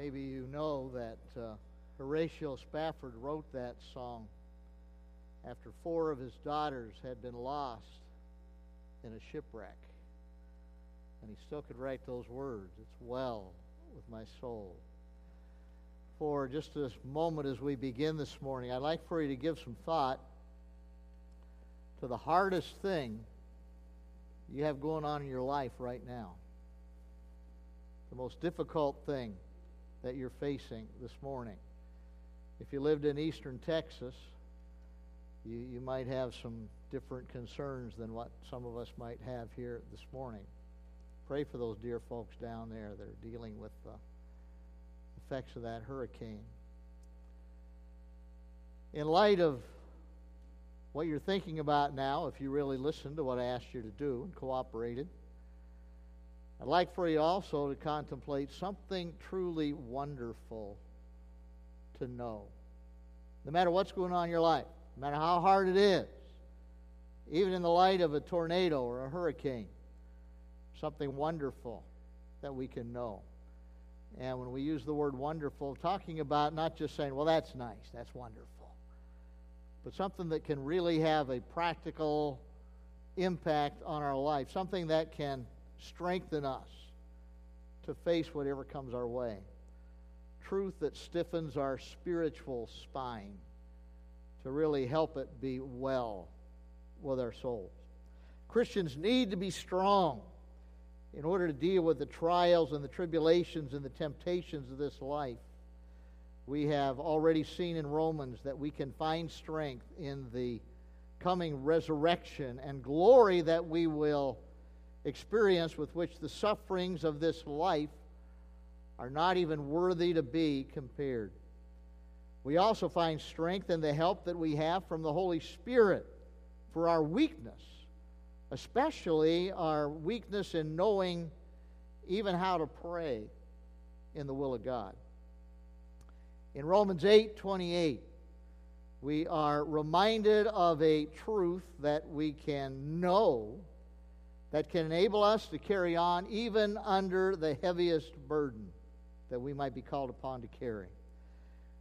Maybe you know that Horatio Spafford wrote that song after 4 of his daughters had been lost in a shipwreck. And he still could write those words, "It's well with my soul." For just this moment as we begin this morning, I'd like for you to give some thought to the hardest thing you have going on in your life right now. The most difficult thing that you're facing this morning. If you lived in eastern Texas, you might have some different concerns than what some of us might have here this morning. Pray for those dear folks down there that are dealing with the effects of that hurricane. In light of what you're thinking about now, if you really listened to what I asked you to do and cooperated, I'd like for you also to contemplate something truly wonderful to know. No matter what's going on in your life, no matter how hard it is, even in the light of a tornado or a hurricane, something wonderful that we can know. And when we use the word wonderful, talking about not just saying, well, that's nice, that's wonderful, but something that can really have a practical impact on our life, something that can strengthen us to face whatever comes our way. Truth that stiffens our spiritual spine to really help it be well with our souls. Christians need to be strong in order to deal with the trials and the tribulations and the temptations of this life. We have already seen in Romans that we can find strength in the coming resurrection and glory that we will experience, with which the sufferings of this life are not even worthy to be compared. We also find strength in the help that we have from the Holy Spirit for our weakness, especially our weakness in knowing even how to pray in the will of God. In Romans 8:28, we are reminded of a truth that we can know that can enable us to carry on even under the heaviest burden that we might be called upon to carry.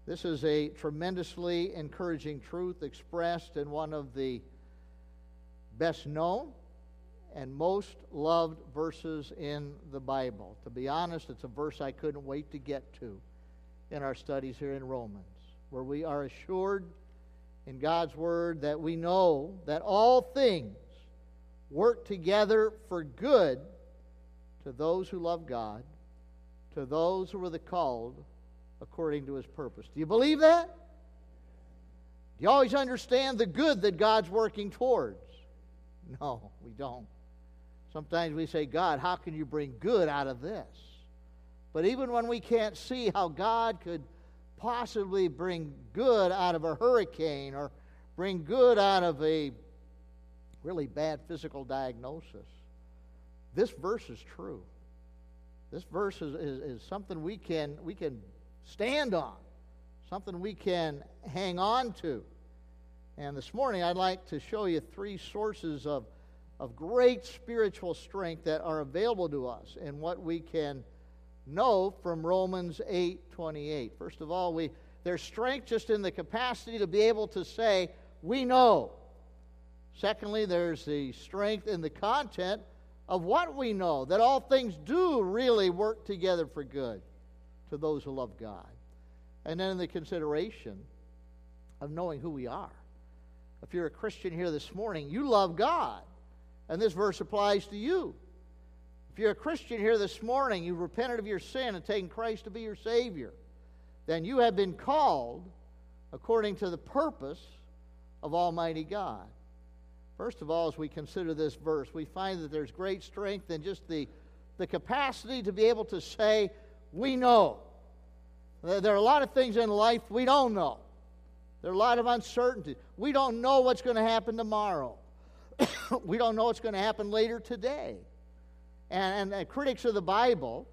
This is a tremendously encouraging truth expressed in one of the best known and most loved verses in the Bible. To be honest, it's a verse I couldn't wait to get to in our studies here in Romans, where we are assured in God's Word that we know that all things work together for good to those who love God, to those who are the called according to His purpose. Do you believe that? Do you always understand the good that God's working towards? No, we don't. Sometimes we say, God, how can you bring good out of this? But even when we can't see how God could possibly bring good out of a hurricane or bring good out of a really bad physical diagnosis, this verse is true. This verse is something we can stand on, something we can hang on to. And this morning I'd like to show you 3 sources of great spiritual strength that are available to us and what we can know from Romans 8:28. First of all, there's strength just in the capacity to be able to say, we know. Secondly, there's the strength in the content of what we know, that all things do really work together for good to those who love God. And then in the consideration of knowing who we are. If you're a Christian here this morning, you love God, and this verse applies to you. If you're a Christian here this morning, you've repented of your sin and taken Christ to be your Savior, then you have been called according to the purpose of Almighty God. First of all, as we consider this verse, we find that there's great strength in just the capacity to be able to say, we know. There are a lot of things in life we don't know. There are a lot of uncertainty. We don't know what's going to happen tomorrow. We don't know what's going to happen later today. And critics of the Bible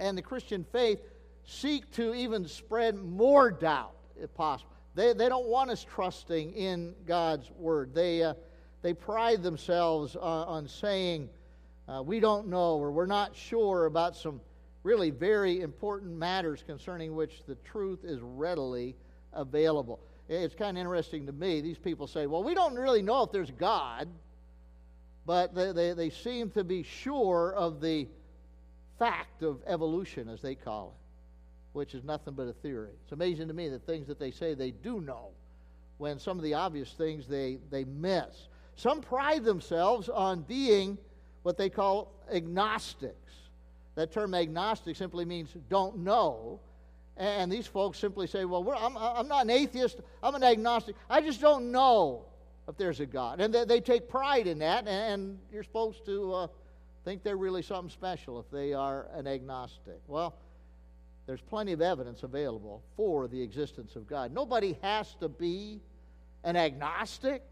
and the Christian faith seek to even spread more doubt, if possible. They don't want us trusting in God's Word. They pride themselves on saying, we don't know, or we're not sure about some really very important matters concerning which the truth is readily available. It's kind of interesting to me. These people say, well, we don't really know if there's God, but they seem to be sure of the fact of evolution, as they call it, which is nothing but a theory. It's amazing to me the things that they say they do know when some of the obvious things they miss. Some pride themselves on being what they call agnostics. That term agnostic simply means don't know. And these folks simply say, well, I'm not an atheist, I'm an agnostic. I just don't know if there's a God. And they take pride in that, and you're supposed to think they're really something special if they are an agnostic. Well, there's plenty of evidence available for the existence of God. Nobody has to be an agnostic.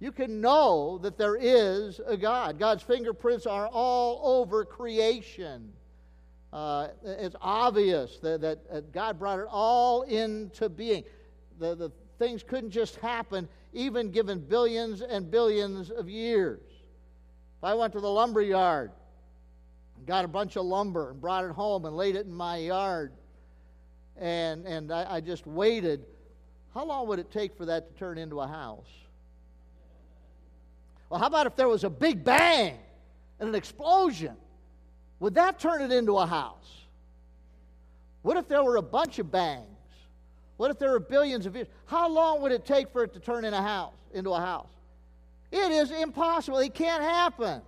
You can know that there is a God. God's fingerprints are all over creation. It's obvious that God brought it all into being. The things couldn't just happen, even given billions and billions of years. If I went to the lumber yard and got a bunch of lumber and brought it home and laid it in my yard, and I just waited, how long would it take for that to turn into a house? Well, how about if there was a big bang and an explosion? Would that turn it into a house? What if there were a bunch of bangs? What if there were billions of years? How long would it take for it to turn into a house? It is impossible. It can't happen.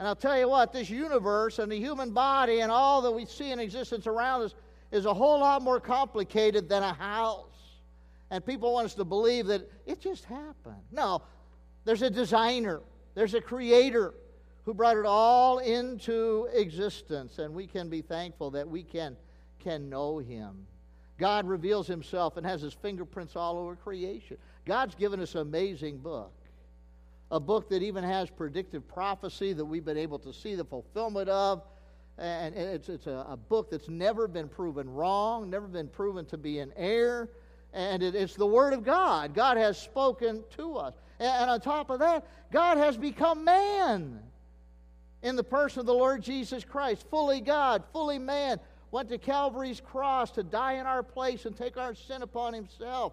And I'll tell you what, this universe and the human body and all that we see in existence around us is a whole lot more complicated than a house. And people want us to believe that it just happened. No. There's a designer, there's a creator who brought it all into existence, and we can be thankful that we can know him. God reveals himself and has his fingerprints all over creation. God's given us an amazing book, a book that even has predictive prophecy that we've been able to see the fulfillment of, and it's a book that's never been proven wrong, never been proven to be in error, and it's the Word of God. God has spoken to us. And on top of that, God has become man in the person of the Lord Jesus Christ, fully God, fully man, went to Calvary's cross to die in our place and take our sin upon himself,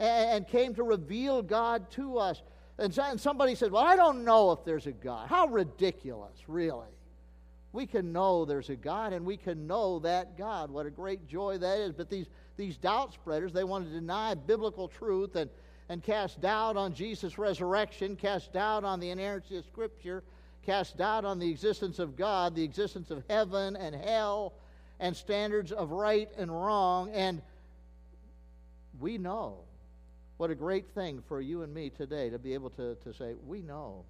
and came to reveal God to us. And somebody said, well, I don't know if there's a God. How ridiculous, really. We can know there's a God, and we can know that God. What a great joy that is. But these doubt spreaders, they want to deny biblical truth and cast doubt on Jesus' resurrection, cast doubt on the inerrancy of Scripture, cast doubt on the existence of God, the existence of heaven and hell, and standards of right and wrong. And we know. What a great thing for you and me today to be able to say, we know.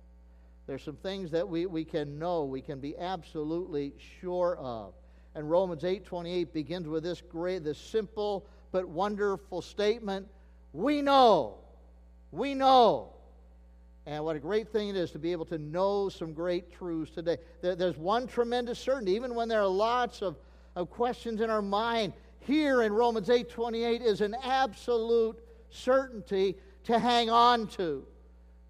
There's some things that we can know, we can be absolutely sure of. And Romans 8:28 begins with this simple but wonderful statement, we know. We know. And what a great thing it is to be able to know some great truths today. There's one tremendous certainty, even when there are lots of questions in our mind. Here in Romans 8:28 is an absolute certainty to hang on to,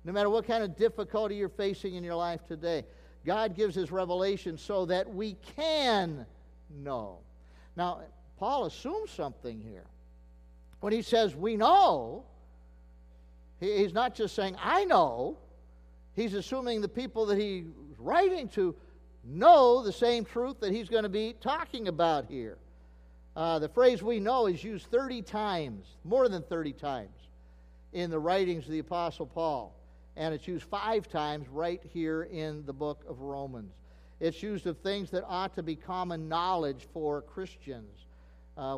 no matter what kind of difficulty you're facing in your life today. God gives his revelation so that we can know. Now, Paul assumes something here. When he says we know, he's not just saying I know. He's assuming the people that he's writing to know the same truth that he's going to be talking about here. The phrase we know is used 30 times, more than 30 times, in the writings of the Apostle Paul. And it's used 5 times right here in the book of Romans. It's used of things that ought to be common knowledge for Christians.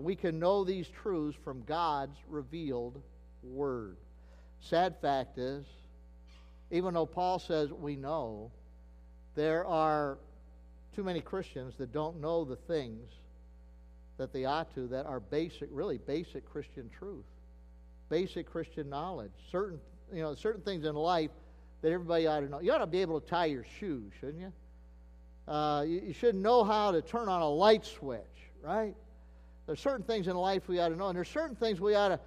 We can know these truths from God's revealed word. Sad fact is, even though Paul says we know, there are too many Christians that don't know the things that they ought to, that are basic, really basic Christian truth, basic Christian knowledge, certain things in life that everybody ought to know. You ought to be able to tie your shoes, shouldn't you? You should know how to turn on a light switch, right? There's certain things in life we ought to know, and there's certain things we ought to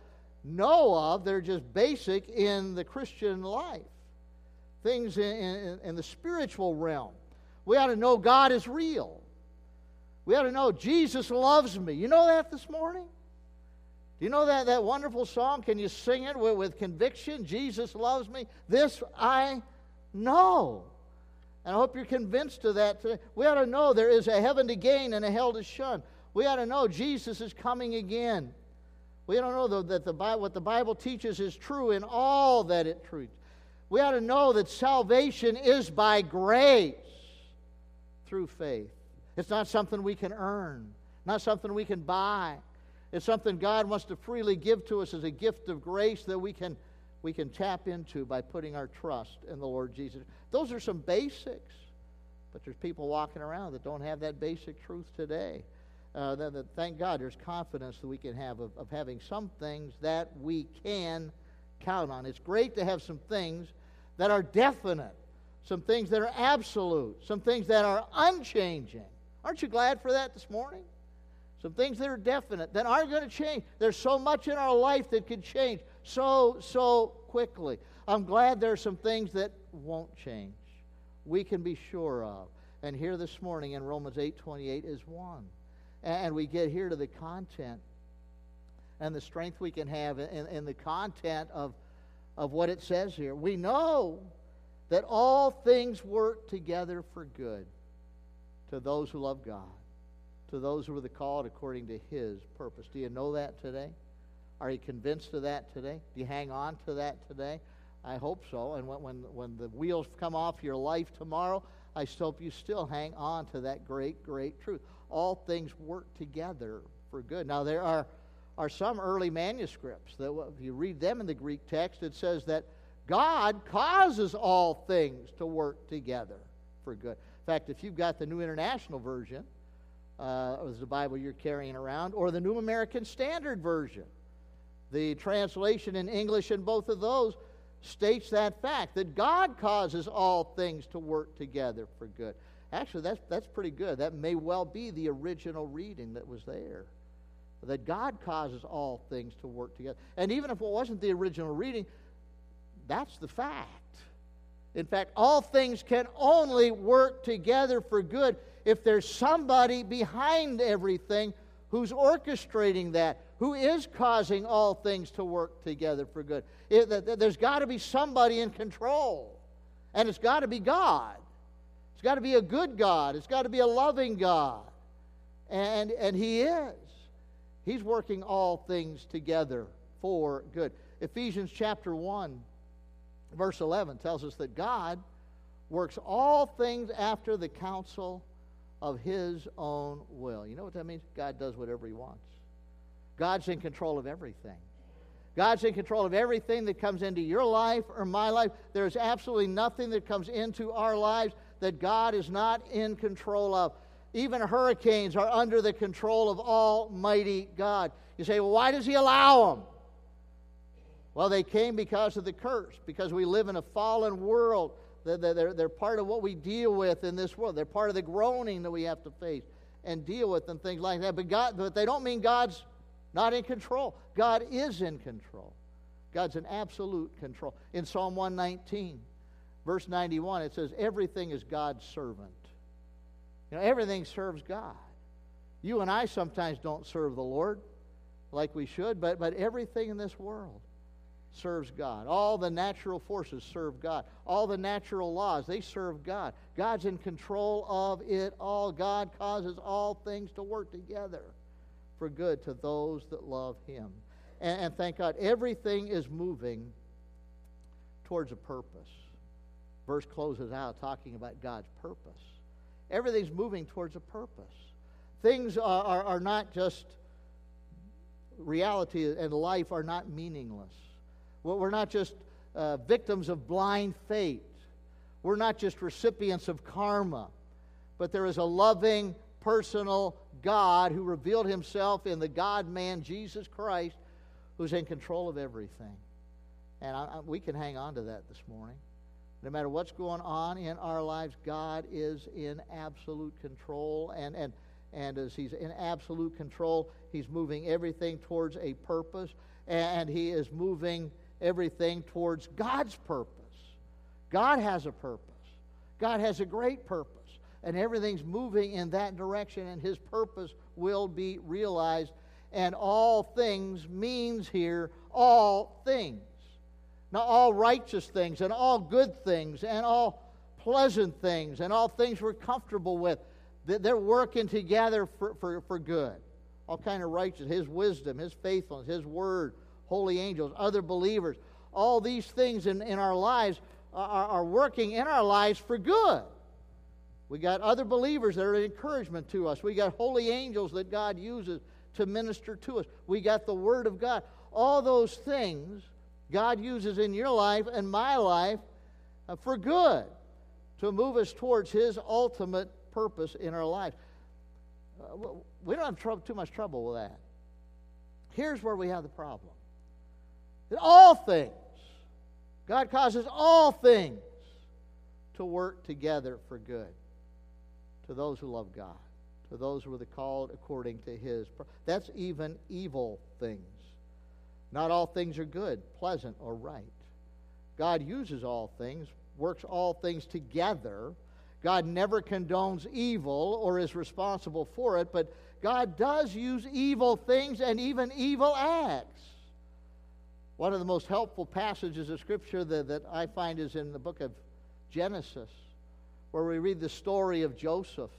know of that are just basic in the Christian life, things in the spiritual realm. We ought to know God is real. We ought to know Jesus loves me. You know that this morning? Do you know that wonderful song? Can you sing it with conviction? Jesus loves me. This I know. And I hope you're convinced of that today. We ought to know there is a heaven to gain and a hell to shun. We ought to know Jesus is coming again. We ought to know that what the Bible teaches is true in all that it treats. We ought to know that salvation is by grace through faith. It's not something we can earn, not something we can buy. It's something God wants to freely give to us as a gift of grace that we can tap into by putting our trust in the Lord Jesus. Those are some basics, but there's people walking around that don't have that basic truth today. That thank God there's confidence that we can have of having some things that we can count on. It's great to have some things that are definite, some things that are absolute, some things that are unchanging. Aren't you glad for that this morning? Some things that are definite, that aren't going to change. There's so much in our life that could change so quickly. I'm glad there are some things that won't change, we can be sure of. And here this morning in Romans 8:28 is one. And we get here to the content and the strength we can have in the content of what it says here. We know that all things work together for good to those who love God, to those who are the called according to His purpose. Do you know that today? Are you convinced of that today? Do you hang on to that today? I hope so. And when the wheels come off your life tomorrow, I hope you still hang on to that great, great truth. All things work together for good. Now, there are some early manuscripts that if you read them in the Greek text, it says that God causes all things to work together for good. In fact, if you've got the New International Version, or the Bible you're carrying around, or the New American Standard Version, the translation in English in both of those states that fact, that God causes all things to work together for good. Actually, that's pretty good. That may well be the original reading that was there, that God causes all things to work together. And even if it wasn't the original reading, that's the fact. In fact, all things can only work together for good if there's somebody behind everything who's orchestrating that, who is causing all things to work together for good. There's got to be somebody in control, and it's got to be God. It's got to be a good God. It's got to be a loving God. And He is. He's working all things together for good. Ephesians chapter 1, verse 11 tells us that God works all things after the counsel of His own will. You know what that means? God does whatever He wants. God's in control of everything. God's in control of everything that comes into your life or my life. There's absolutely nothing that comes into our lives that God is not in control of. Even hurricanes are under the control of Almighty God. You say, well, why does He allow them? Well, they came because of the curse, because we live in a fallen world. They're part of what we deal with in this world. They're part of the groaning that we have to face and deal with and things like that. But they don't mean God's not in control. God is in control. God's in absolute control. In Psalm 119, Verse 91, it says, everything is God's servant. You know, everything serves God. You and I sometimes don't serve the Lord like we should, but everything in this world serves God. All the natural forces serve God. All the natural laws, they serve God. God's in control of it all. God causes all things to work together for good to those that love Him. And thank God, everything is moving towards a purpose. Verse closes out talking about God's purpose. Everything's moving towards a purpose. Things are not just reality, and life are not meaningless. We're not just victims of blind fate. We're not just recipients of karma. But there is a loving, personal God who revealed Himself in the God-man Jesus Christ, who's in control of everything. And we can hang on to that this morning. No matter what's going on in our lives, God is in absolute control. And as He's in absolute control, He's moving everything towards a purpose. And He is moving everything towards God's purpose. God has a purpose. God has a great purpose. and everything's moving in that direction, and his purpose will be realized. And all things means here all things. Now, all righteous things and all good things and all pleasant things and all things we're comfortable with, they're working together for good. All kind of righteous, his wisdom, his faithfulness, his word, holy angels, other believers. All these things in our lives are working in our lives for good. We got other believers that are an encouragement to us. We got holy angels that God uses to minister to us. We got the Word of God. All those things God uses in your life and my life for good, to move us towards his ultimate purpose in our life. We don't have too much trouble with that. Here's where we have the problem. In all things, God causes all things to work together for good to those who love God, to those who are called according to his. That's even evil things. Not all things are good, pleasant, or right. God uses all things, works all things together. God never condones evil or is responsible for it, but God does use evil things and even evil acts. One of the most helpful passages of Scripture that I find is in the book of Genesis, where we read the story of Joseph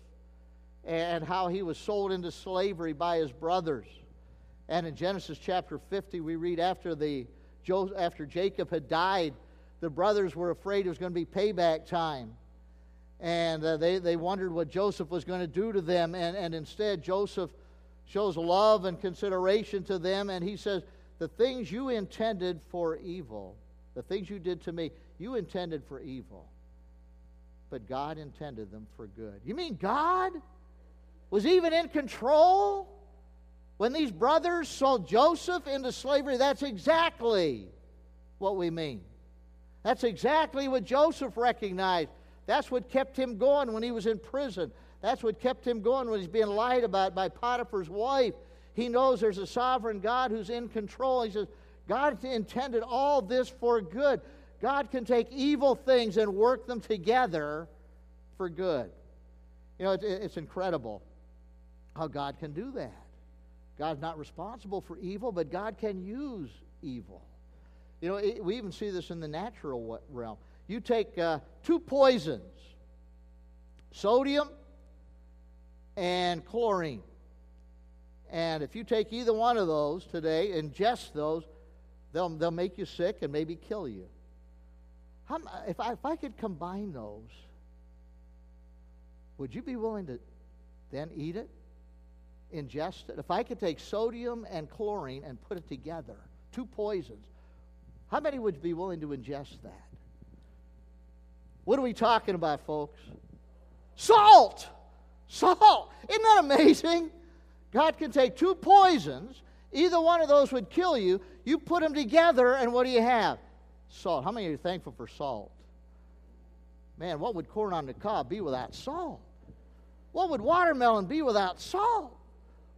and how he was sold into slavery by his brothers. And in Genesis chapter 50, we read after Jacob had died, the brothers were afraid it was going to be payback time. And they wondered what Joseph was going to do to them. And instead, Joseph shows love and consideration to them. And he says, the things you intended for evil, the things you did to me, you intended for evil. But God intended them for good. You mean God was even in control? When these brothers sold Joseph into slavery, that's exactly what we mean. That's exactly what Joseph recognized. That's what kept him going when he was in prison. That's what kept him going when he's being lied about by Potiphar's wife. He knows there's a sovereign God who's in control. He says, God intended all this for good. God can take evil things and work them together for good. You know, it's incredible how God can do that. God's not responsible for evil, but God can use evil. You know, we even see this in the natural realm. You take two poisons, sodium and chlorine. And if you take either one of those today, ingest those, they'll make you sick and maybe kill you. If I could combine those, would you be willing to then eat it? Ingest it? If I could take sodium and chlorine and put it together, two poisons, how many would be willing to ingest that? What are we talking about, folks? Salt! Salt! Isn't that amazing? God can take two poisons, either one of those would kill you, you put them together, and what do you have? Salt. How many of you are thankful for salt? Man, what would corn on the cob be without salt? What would watermelon be without salt?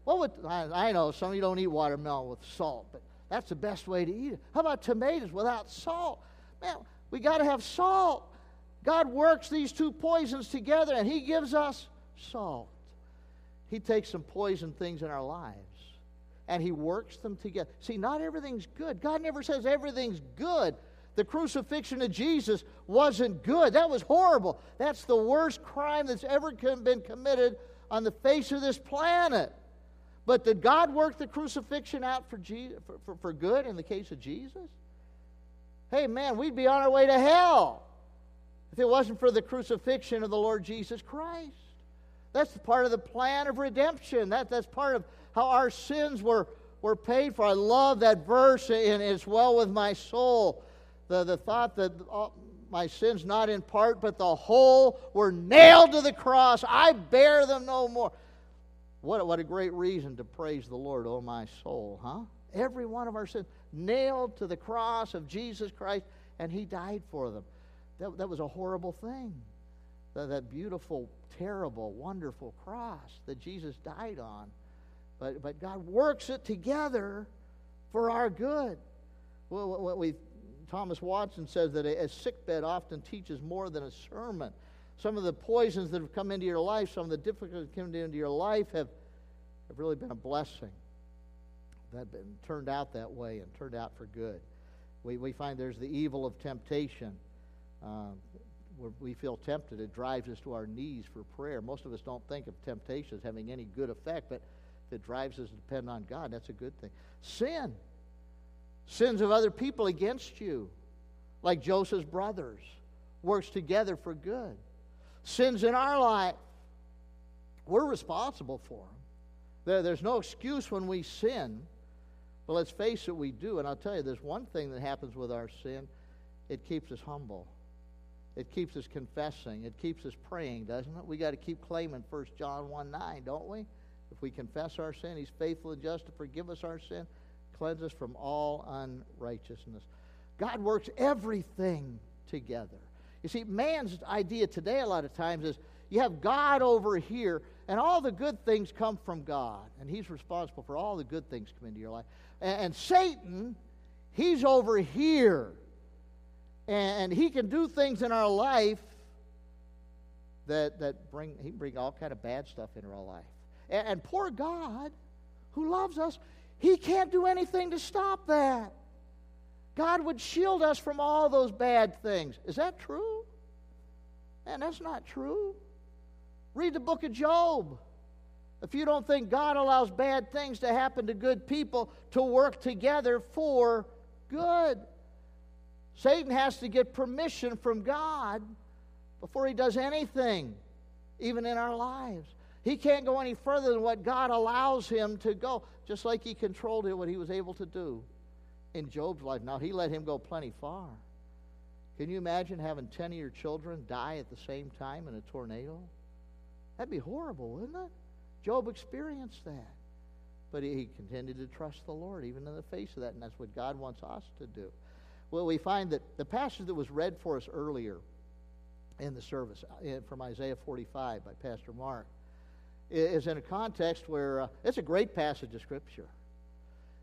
I know some of you don't eat watermelon with salt, but that's the best way to eat it. How about tomatoes without salt? Man, we got to have salt. God works these two poisons together, and he gives us salt. He takes some poison things in our lives, and he works them together. See, not everything's good. God never says everything's good. The crucifixion of Jesus wasn't good. That was horrible. That's the worst crime that's ever been committed on the face of this planet. But did God work the crucifixion out for good in the case of Jesus? Hey, man, we'd be on our way to hell if it wasn't for the crucifixion of the Lord Jesus Christ. That's part of the plan of redemption. That's part of how our sins were paid for. I love that verse in It's Well With My Soul. The thought that my sins, not in part, but the whole, were nailed to the cross. I bear them no more. What a great reason to praise the Lord, oh my soul, huh? Every one of our sins nailed to the cross of Jesus Christ, and he died for them. That was a horrible thing. That beautiful, terrible, wonderful cross that Jesus died on. But God works it together for our good. Well, Thomas Watson says that a sickbed often teaches more than a sermon. Some of the poisons that have come into your life, some of the difficulties that come into your life have really been a blessing. That been turned out that way and turned out for good. We find there's the evil of temptation. Where we feel tempted, it drives us to our knees for prayer. Most of us don't think of temptation as having any good effect, but if it drives us to depend on God, that's a good thing. Sin. Sins of other people against you, like Joseph's brothers, works together for good. Sins in our life, we're responsible for them. There's no excuse when we sin, but let's face it, we do. And I'll tell you, there's one thing that happens with our sin. It keeps us humble. It keeps us confessing. It keeps us praying, doesn't it? We got to keep claiming First John 1:9, don't we? If we confess our sin, he's faithful and just to forgive us our sin, cleanse us from all unrighteousness. God works everything together. You see, man's idea today a lot of times is you have God over here, and all the good things come from God, and he's responsible for all the good things come into your life. And Satan, he's over here, and he can do things in our life that bring all kind of bad stuff into our life. And poor God, who loves us, he can't do anything to stop that. God would shield us from all those bad things. Is that true? Man, that's not true. Read the book of Job. If you don't think God allows bad things to happen to good people to work together for good, Satan has to get permission from God before he does anything, even in our lives. He can't go any further than what God allows him to go, just like he controlled what he was able to do in Job's life. Now, he let him go plenty far. Can you imagine having 10 of your children die at the same time in a tornado? That'd be horrible, wouldn't it? Job experienced that. But he continued to trust the Lord, even in the face of that, and that's what God wants us to do. Well, we find that the passage that was read for us earlier in the service, from Isaiah 45 by Pastor Mark, is in a context where it's a great passage of Scripture.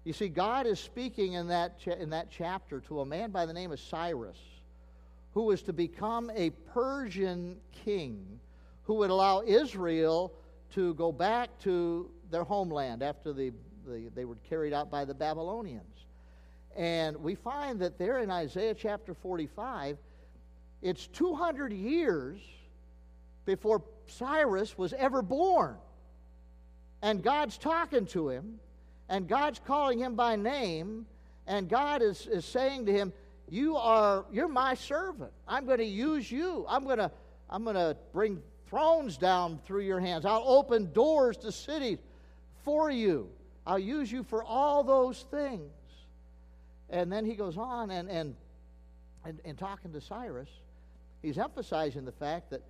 You see, God is speaking in that chapter to a man by the name of Cyrus, who was to become a Persian king who would allow Israel to go back to their homeland after they were carried out by the Babylonians. And we find that there in Isaiah chapter 45, it's 200 years before Cyrus was ever born. And God's talking to him, and God's calling him by name, and God is saying to him, You're my servant. I'm going to use you. I'm going to bring thrones down through your hands. I'll open doors to cities for you. I'll use you for all those things. And then he goes on and talking to Cyrus, he's emphasizing the fact that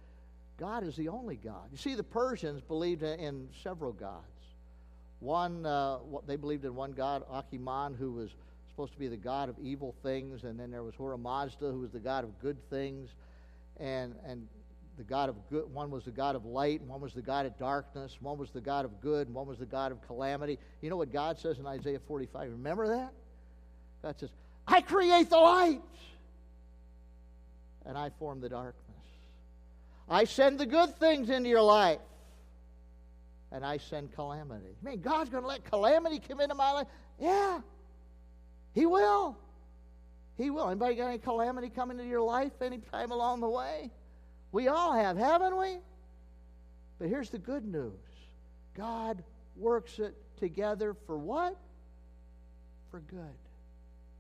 God is the only God. You see, the Persians believed in several gods. They believed in one god, Achiman, who was supposed to be the god of evil things, and then there was Horamazda, who was the god of good things, and the god of good, one was the god of light, and one was the god of darkness, one was the god of good, and one was the god of calamity. You know what God says in Isaiah 45? Remember that? God says, I create the light, and I form the darkness. I send the good things into your life, and I send calamity. You mean God's going to let calamity come into my life? Yeah. He will. He will. Anybody got any calamity coming into your life any time along the way? We all have, haven't we? But here's the good news. God works it together for what? For good.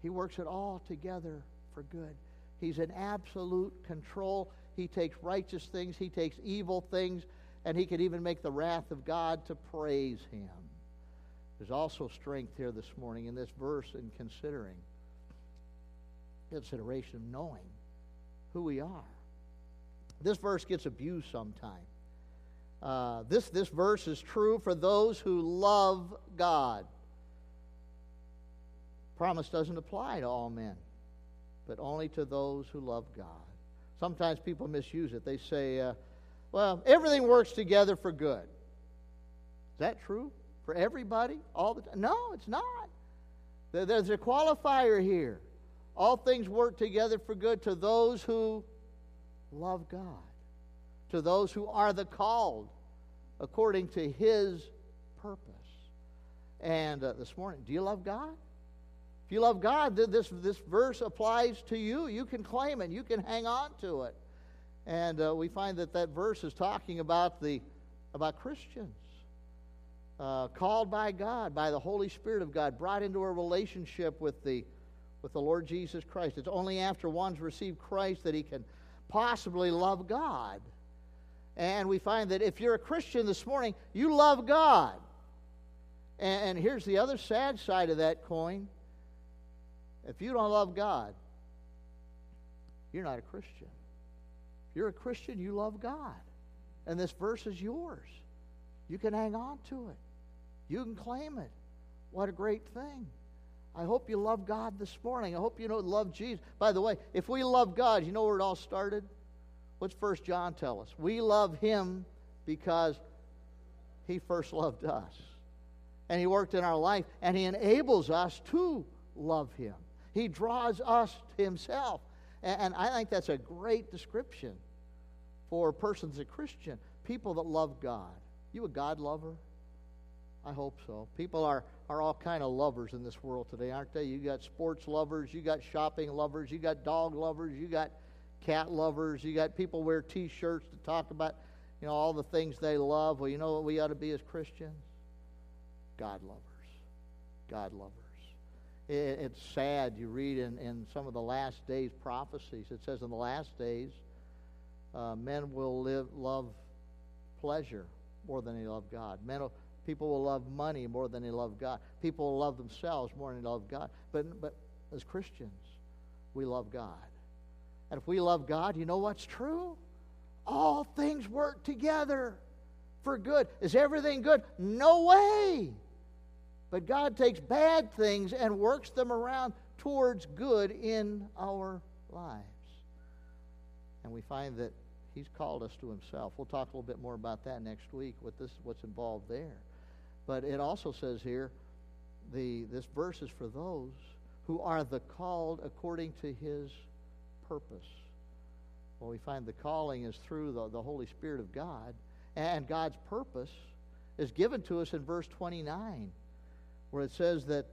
He works it all together for good. He's in absolute control. He takes righteous things. He takes evil things. And he can even make the wrath of God to praise him. There's also strength here this morning in this verse in consideration of knowing who we are. This verse gets abused sometimes. This verse is true for those who love God. Promise doesn't apply to all men, but only to those who love God. Sometimes people misuse it. They say, well, everything works together for good. Is that true? For everybody, all the time? No, it's not. There's a qualifier here. All things work together for good to those who love God. to those who are the called according to his purpose. And this morning, do you love God? If you love God, this verse applies to you. You can claim it. You can hang on to it. And we find that verse is talking about Christians called by God, by the Holy Spirit of God, brought into a relationship with the Lord Jesus Christ. It's only after one's received Christ that he can possibly love God. And we find that if you're a Christian this morning, you love God. And here's the other sad side of that coin. If you don't love God, you're not a Christian. If you're a Christian, you love God. And this verse is yours. You can hang on to it. You can claim it. What a great thing. I hope you love God this morning. I hope you love Jesus. By the way, if we love God, you know where it all started? What's First John tell us? We love him because he first loved us. And he worked in our life, and he enables us to love him. He draws us to himself. And I think that's a great description for a person that's a Christian. People that love God. You a God lover? I hope so. People are all kind of lovers in this world today, aren't they? You got sports lovers, you got shopping lovers, you got dog lovers, you got cat lovers, you got people wear T-shirts to talk about, all the things they love. Well, you know what we ought to be as Christians? God lovers. God lovers. It's sad. You read in some of the last days prophecies, it says in the last days, men will love pleasure more than they love God. People will love money more than they love God. People will love themselves more than they love God. But as Christians, we love God. And if we love God, you know what's true? All things work together for good. Is everything good? No way! But God takes bad things and works them around towards good in our lives. And we find that he's called us to himself. We'll talk a little bit more about that next week, what's involved there. But it also says here, this verse is for those who are the called according to his purpose. Well, we find the calling is through the Holy Spirit of God. And God's purpose is given to us in verse 29. Where it says that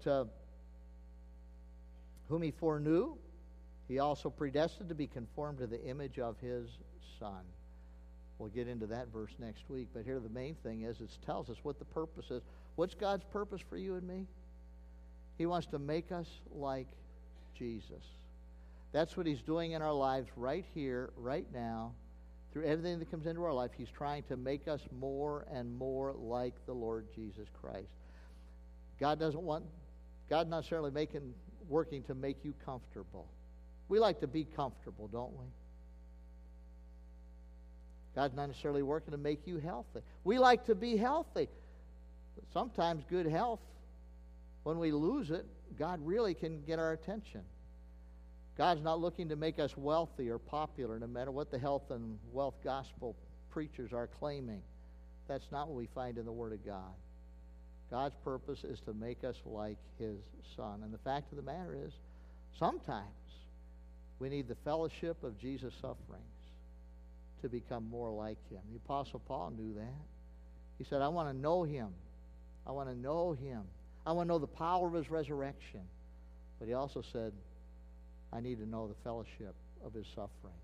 whom he foreknew, he also predestined to be conformed to the image of his Son. We'll get into that verse next week, but here the main thing is it tells us what the purpose is. What's God's purpose for you and me? He wants to make us like Jesus. That's what he's doing in our lives right here, right now. Through everything that comes into our life, he's trying to make us more and more like the Lord Jesus Christ. God not necessarily working to make you comfortable. We like to be comfortable, don't we? God's not necessarily working to make you healthy. We like to be healthy. But sometimes good health, when we lose it, God really can get our attention. God's not looking to make us wealthy or popular, no matter what the health and wealth gospel preachers are claiming. That's not what we find in the Word of God. God's purpose is to make us like his Son. And the fact of the matter is, sometimes we need the fellowship of Jesus' sufferings to become more like him. The Apostle Paul knew that. He said, I want to know him. I want to know him. I want to know the power of his resurrection. But he also said, I need to know the fellowship of his sufferings.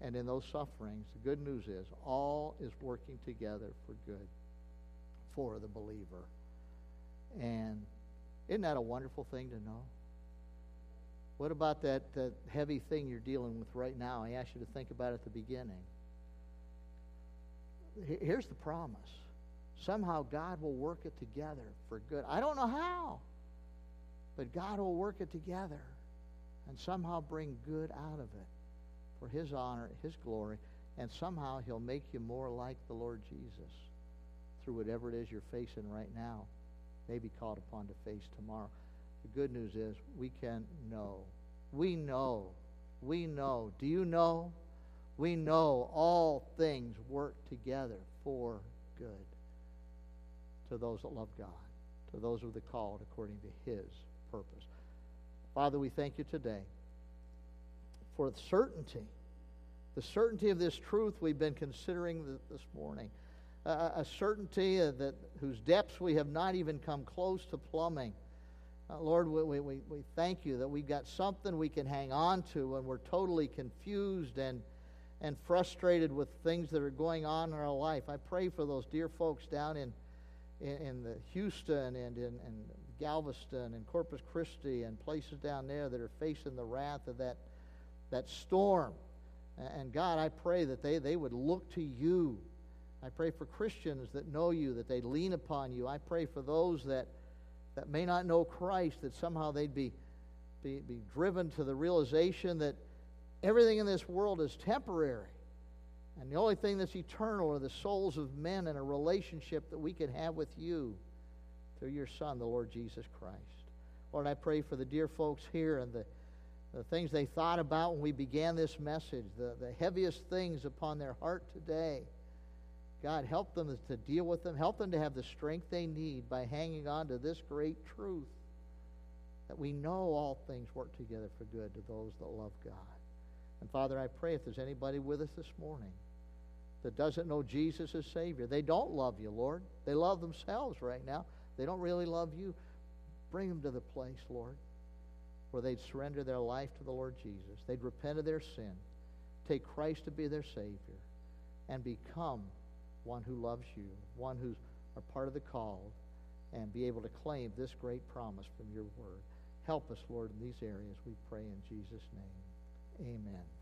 And in those sufferings, the good news is, all is working together for good for the believer. And isn't that a wonderful thing to know? What about that heavy thing you're dealing with right now? I asked you to think about it at the beginning. Here's the promise. Somehow God will work it together for good. I don't know how, but God will work it together and somehow bring good out of it for his honor, his glory, and somehow he'll make you more like the Lord Jesus through whatever it is you're facing right now, may be called upon to face tomorrow. The good news is we can know. We know. We know. Do you know? We know all things work together for good to those that love God, to those who are called according to his purpose. Father, we thank you today for the certainty The certainty of this truth we've been considering this morning, a certainty that whose depths we have not even come close to plumbing. Lord, we thank you that we've got something we can hang on to when we're totally confused and frustrated with things that are going on in our life. I pray for those dear folks down in the Houston and in Galveston and Corpus Christi and places down there that are facing the wrath of that storm. And God, I pray that they would look to you. I pray for Christians that know you, that they lean upon you. I pray for those that may not know Christ, that somehow they'd be driven to the realization that everything in this world is temporary. And the only thing that's eternal are the souls of men and a relationship that we can have with you through your Son, the Lord Jesus Christ. Lord, I pray for the dear folks here and the things they thought about when we began this message, the heaviest things upon their heart today. God, help them to deal with them. Help them to have the strength they need by hanging on to this great truth that we know all things work together for good to those that love God. And Father, I pray if there's anybody with us this morning that doesn't know Jesus as Savior, they don't love you, Lord. They love themselves right now. They don't really love you. Bring them to the place, Lord, where they'd surrender their life to the Lord Jesus. They'd repent of their sin, take Christ to be their Savior, and become one who loves you, one who's a part of the call, and be able to claim this great promise from your word. Help us, Lord, in these areas, we pray in Jesus' name. Amen.